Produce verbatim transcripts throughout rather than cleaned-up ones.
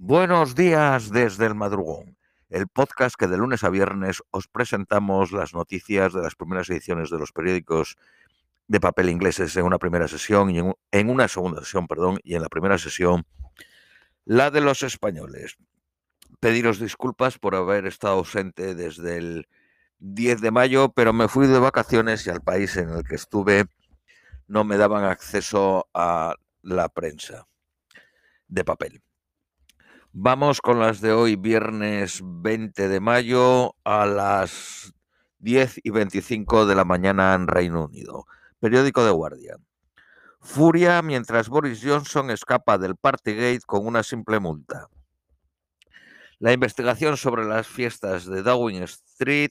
Buenos días desde El Madrugón, el podcast que de lunes a viernes os presentamos las noticias de las primeras ediciones de los periódicos de papel ingleses en una primera sesión y en, en una segunda sesión, perdón, y en la primera sesión la de los españoles. Pediros disculpas por haber estado ausente desde el diez de mayo, pero me fui de vacaciones y al país en el que estuve no me daban acceso a la prensa de papel. Vamos con las de hoy, viernes veinte de mayo a las diez y veinticinco de la mañana en Reino Unido. Periódico de Guardia. Furia mientras Boris Johnson escapa del Partygate con una simple multa. La investigación sobre las fiestas de Downing Street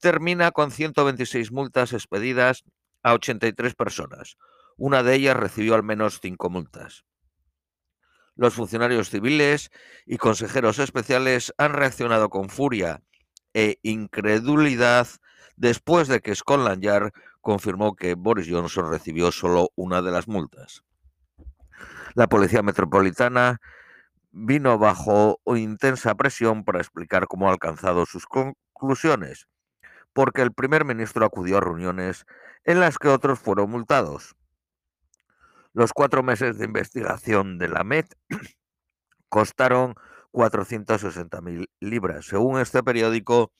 termina con ciento veintiséis multas expedidas a ochenta y tres personas. Una de ellas recibió al menos cinco multas. Los funcionarios civiles y consejeros especiales han reaccionado con furia e incredulidad después de que Scotland Yard confirmó que Boris Johnson recibió solo una de las multas. La Policía Metropolitana vino bajo intensa presión para explicar cómo ha alcanzado sus conclusiones, porque el primer ministro acudió a reuniones en las que otros fueron multados. Los cuatro meses de investigación de la Met costaron cuatrocientas sesenta mil libras, según este periódico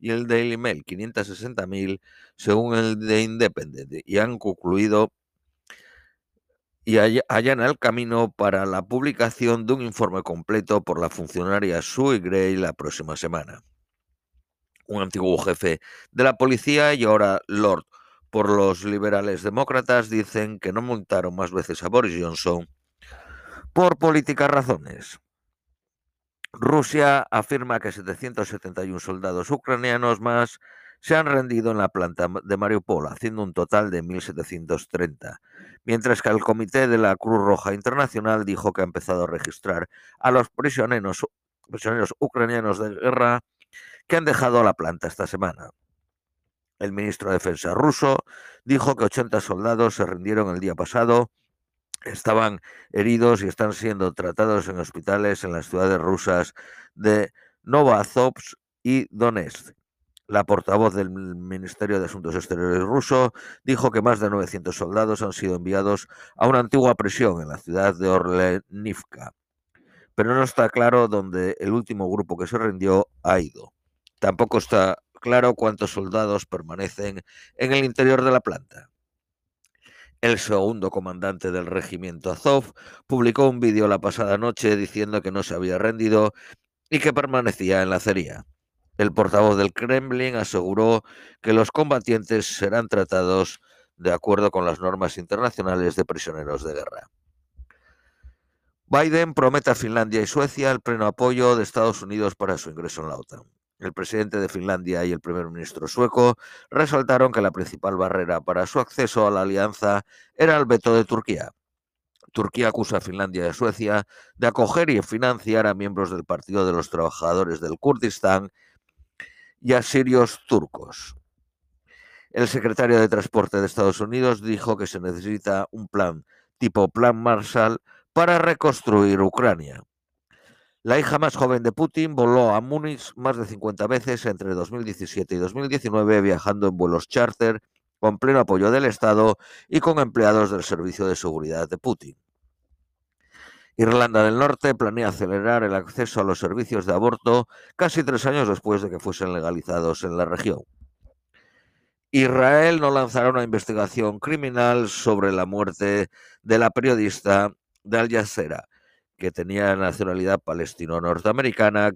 y el Daily Mail, quinientas sesenta mil según el de Independent, y han concluido y allanan el camino para la publicación de un informe completo por la funcionaria Sue Gray la próxima semana. Un antiguo jefe de la policía y ahora Lord por los liberales demócratas dicen que no multaron más veces a Boris Johnson por políticas razones. Rusia afirma que setecientos setenta y uno soldados ucranianos más se han rendido en la planta de Mariupol, haciendo un total de mil setecientos treinta, mientras que el Comité de la Cruz Roja Internacional dijo que ha empezado a registrar a los prisioneros, prisioneros ucranianos de guerra que han dejado la planta esta semana. El ministro de Defensa ruso dijo que ochenta soldados se rindieron el día pasado, estaban heridos y están siendo tratados en hospitales en las ciudades rusas de Novazovsk y Donetsk. La portavoz del Ministerio de Asuntos Exteriores ruso dijo que más de novecientos soldados han sido enviados a una antigua prisión en la ciudad de Orlenivka, pero no está claro dónde el último grupo que se rindió ha ido. Tampoco está claro cuántos soldados permanecen en el interior de la planta. El segundo comandante del regimiento Azov publicó un vídeo la pasada noche diciendo que no se había rendido y que permanecía en la acería. El portavoz del Kremlin aseguró que los combatientes serán tratados de acuerdo con las normas internacionales de prisioneros de guerra. Biden promete a Finlandia y Suecia el pleno apoyo de Estados Unidos para su ingreso en la OTAN. El presidente de Finlandia y el primer ministro sueco resaltaron que la principal barrera para su acceso a la alianza era el veto de Turquía. Turquía acusa a Finlandia y a Suecia de acoger y financiar a miembros del Partido de los Trabajadores del Kurdistán y a sirios turcos. El secretario de Transporte de Estados Unidos dijo que se necesita un plan tipo Plan Marshall para reconstruir Ucrania. La hija más joven de Putin voló a Múnich más de cincuenta veces entre dos mil diecisiete y dos mil diecinueve, viajando en vuelos charter con pleno apoyo del Estado y con empleados del Servicio de Seguridad de Putin. Irlanda del Norte planea acelerar el acceso a los servicios de aborto casi tres años después de que fuesen legalizados en la región. Israel no lanzará una investigación criminal sobre la muerte de la periodista de Al-Jazeera, que tenía nacionalidad palestino-norteamericana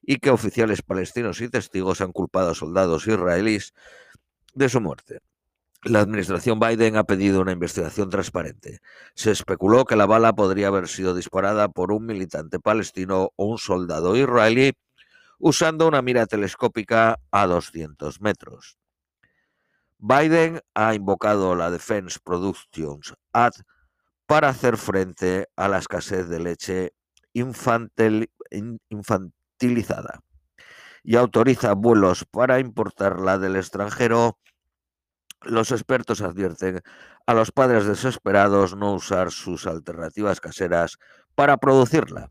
y que oficiales palestinos y testigos han culpado a soldados israelíes de su muerte. La administración Biden ha pedido una investigación transparente. Se especuló que la bala podría haber sido disparada por un militante palestino o un soldado israelí usando una mira telescópica a doscientos metros. Biden ha invocado la Defense Production Act para hacer frente a la escasez de leche infantil, infantilizada y autoriza vuelos para importarla del extranjero. Los expertos advierten a los padres desesperados no usar sus alternativas caseras para producirla.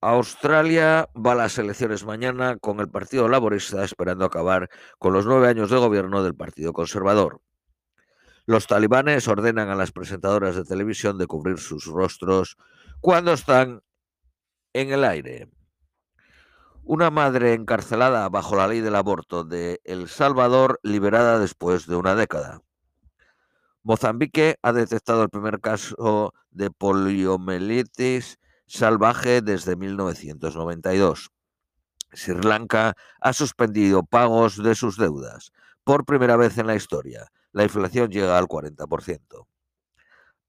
Australia va a las elecciones mañana con el Partido Laborista esperando acabar con los nueve años de gobierno del Partido Conservador. Los talibanes ordenan a las presentadoras de televisión de cubrir sus rostros cuando están en el aire. Una madre encarcelada bajo la ley del aborto de El Salvador, liberada después de una década. Mozambique ha detectado el primer caso de poliomielitis salvaje desde mil novecientos noventa y dos. Sri Lanka ha suspendido pagos de sus deudas por primera vez en la historia. La inflación llega al cuarenta por ciento.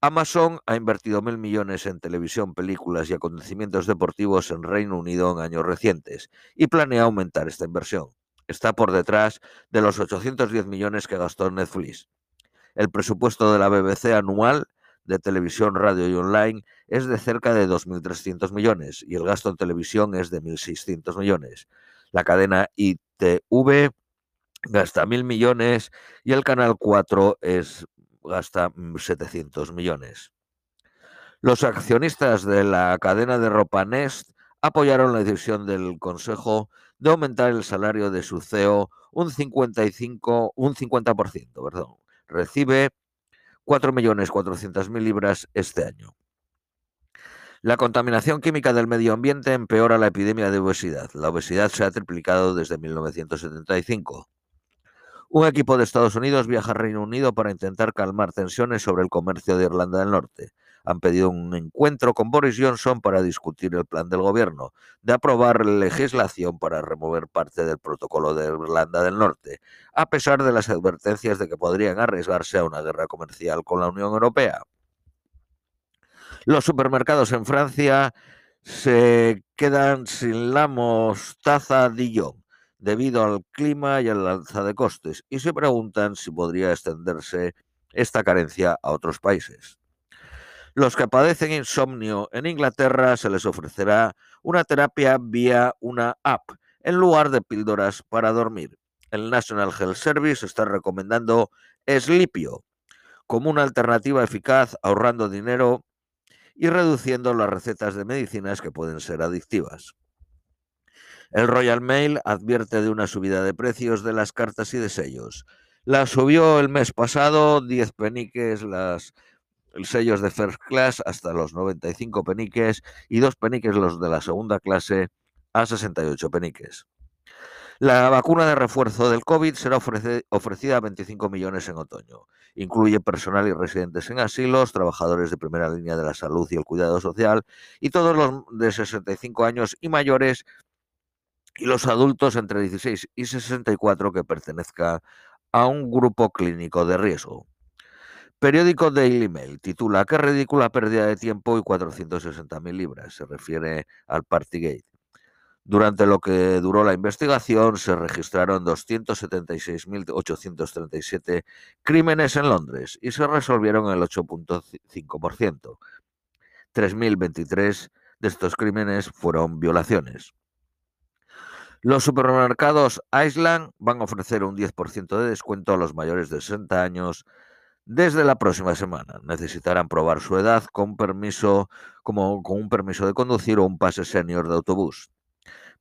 Amazon ha invertido mil millones en televisión, películas y acontecimientos deportivos en Reino Unido en años recientes y planea aumentar esta inversión. Está por detrás de los ochocientos diez millones que gastó Netflix. El presupuesto de la B B C anual de televisión, radio y online es de cerca de dos mil trescientos millones y el gasto en televisión es de mil seiscientos millones. La cadena I T V gasta mil millones y el canal cuatro es... gasta setecientos millones. Los accionistas de la cadena de ropa Nest apoyaron la decisión del Consejo de aumentar el salario de su C E O un cincuenta y cinco, un cincuenta por ciento, perdón. Recibe cuatro millones cuatrocientas mil libras este año. La contaminación química del medio ambiente empeora la epidemia de obesidad. La obesidad se ha triplicado desde mil novecientos setenta y cinco. Un equipo de Estados Unidos viaja a Reino Unido para intentar calmar tensiones sobre el comercio de Irlanda del Norte. Han pedido un encuentro con Boris Johnson para discutir el plan del gobierno de aprobar legislación para remover parte del protocolo de Irlanda del Norte, a pesar de las advertencias de que podrían arriesgarse a una guerra comercial con la Unión Europea. Los supermercados en Francia se quedan sin la mostaza Dijon debido al clima y al alza de costes, y se preguntan si podría extenderse esta carencia a otros países. Los que padecen insomnio en Inglaterra se les ofrecerá una terapia vía una app en lugar de píldoras para dormir. El National Health Service está recomendando Sleepio como una alternativa eficaz, ahorrando dinero y reduciendo las recetas de medicinas que pueden ser adictivas. El Royal Mail advierte de una subida de precios de las cartas y de sellos. La subió el mes pasado diez peniques los sellos de First Class hasta los noventa y cinco peniques y dos peniques los de la segunda clase a sesenta y ocho peniques. La vacuna de refuerzo del COVID será ofrece, ofrecida a veinticinco millones en otoño. Incluye personal y residentes en asilos, trabajadores de primera línea de la salud y el cuidado social y todos los de sesenta y cinco años y mayores y los adultos entre dieciséis y sesenta y cuatro que pertenezca a un grupo clínico de riesgo. Periódico Daily Mail titula «Qué ridícula pérdida de tiempo y cuatrocientas sesenta mil libras», se refiere al Partygate. Durante lo que duró la investigación se registraron doscientos setenta y seis mil ochocientos treinta y siete crímenes en Londres y se resolvieron el ocho coma cinco por ciento. tres mil veintitrés de estos crímenes fueron violaciones. Los supermercados Iceland van a ofrecer un diez por ciento de descuento a los mayores de sesenta años desde la próxima semana. Necesitarán probar su edad con permiso, como con un permiso de conducir o un pase senior de autobús.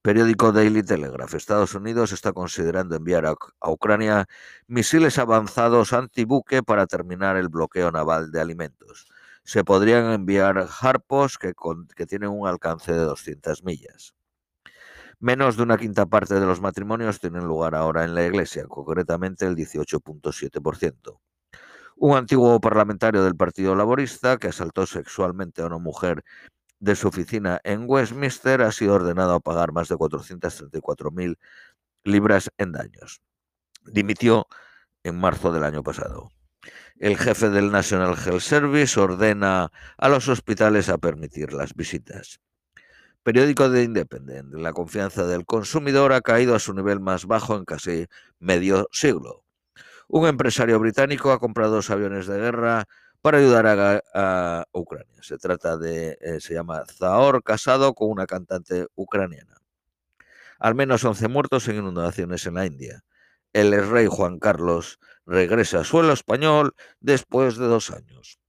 Periódico Daily Telegraph. Estados Unidos está considerando enviar a, a Ucrania misiles avanzados antibuque para terminar el bloqueo naval de alimentos. Se podrían enviar Harpos que, con, que tienen un alcance de doscientas millas. Menos de una quinta parte de los matrimonios tienen lugar ahora en la Iglesia, concretamente el dieciocho coma siete por ciento. Un antiguo parlamentario del Partido Laborista, que asaltó sexualmente a una mujer de su oficina en Westminster, ha sido ordenado a pagar más de cuatrocientas treinta y cuatro mil libras en daños. Dimitió en marzo del año pasado. El jefe del National Health Service ordena a los hospitales a permitir las visitas. Periódico de Independent. La confianza del consumidor ha caído a su nivel más bajo en casi medio siglo. Un empresario británico ha comprado dos aviones de guerra para ayudar a, a Ucrania. Se trata de, eh, se llama Zahor, casado con una cantante ucraniana. Al menos once muertos en inundaciones en la India. El rey Juan Carlos regresa a suelo español después de dos años.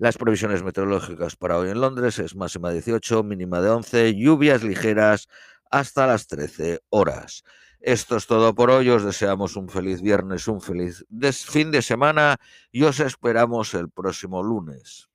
Las previsiones meteorológicas para hoy en Londres es máxima dieciocho, mínima de once, lluvias ligeras hasta las trece horas. Esto es todo por hoy, os deseamos un feliz viernes, un feliz fin de semana y os esperamos el próximo lunes.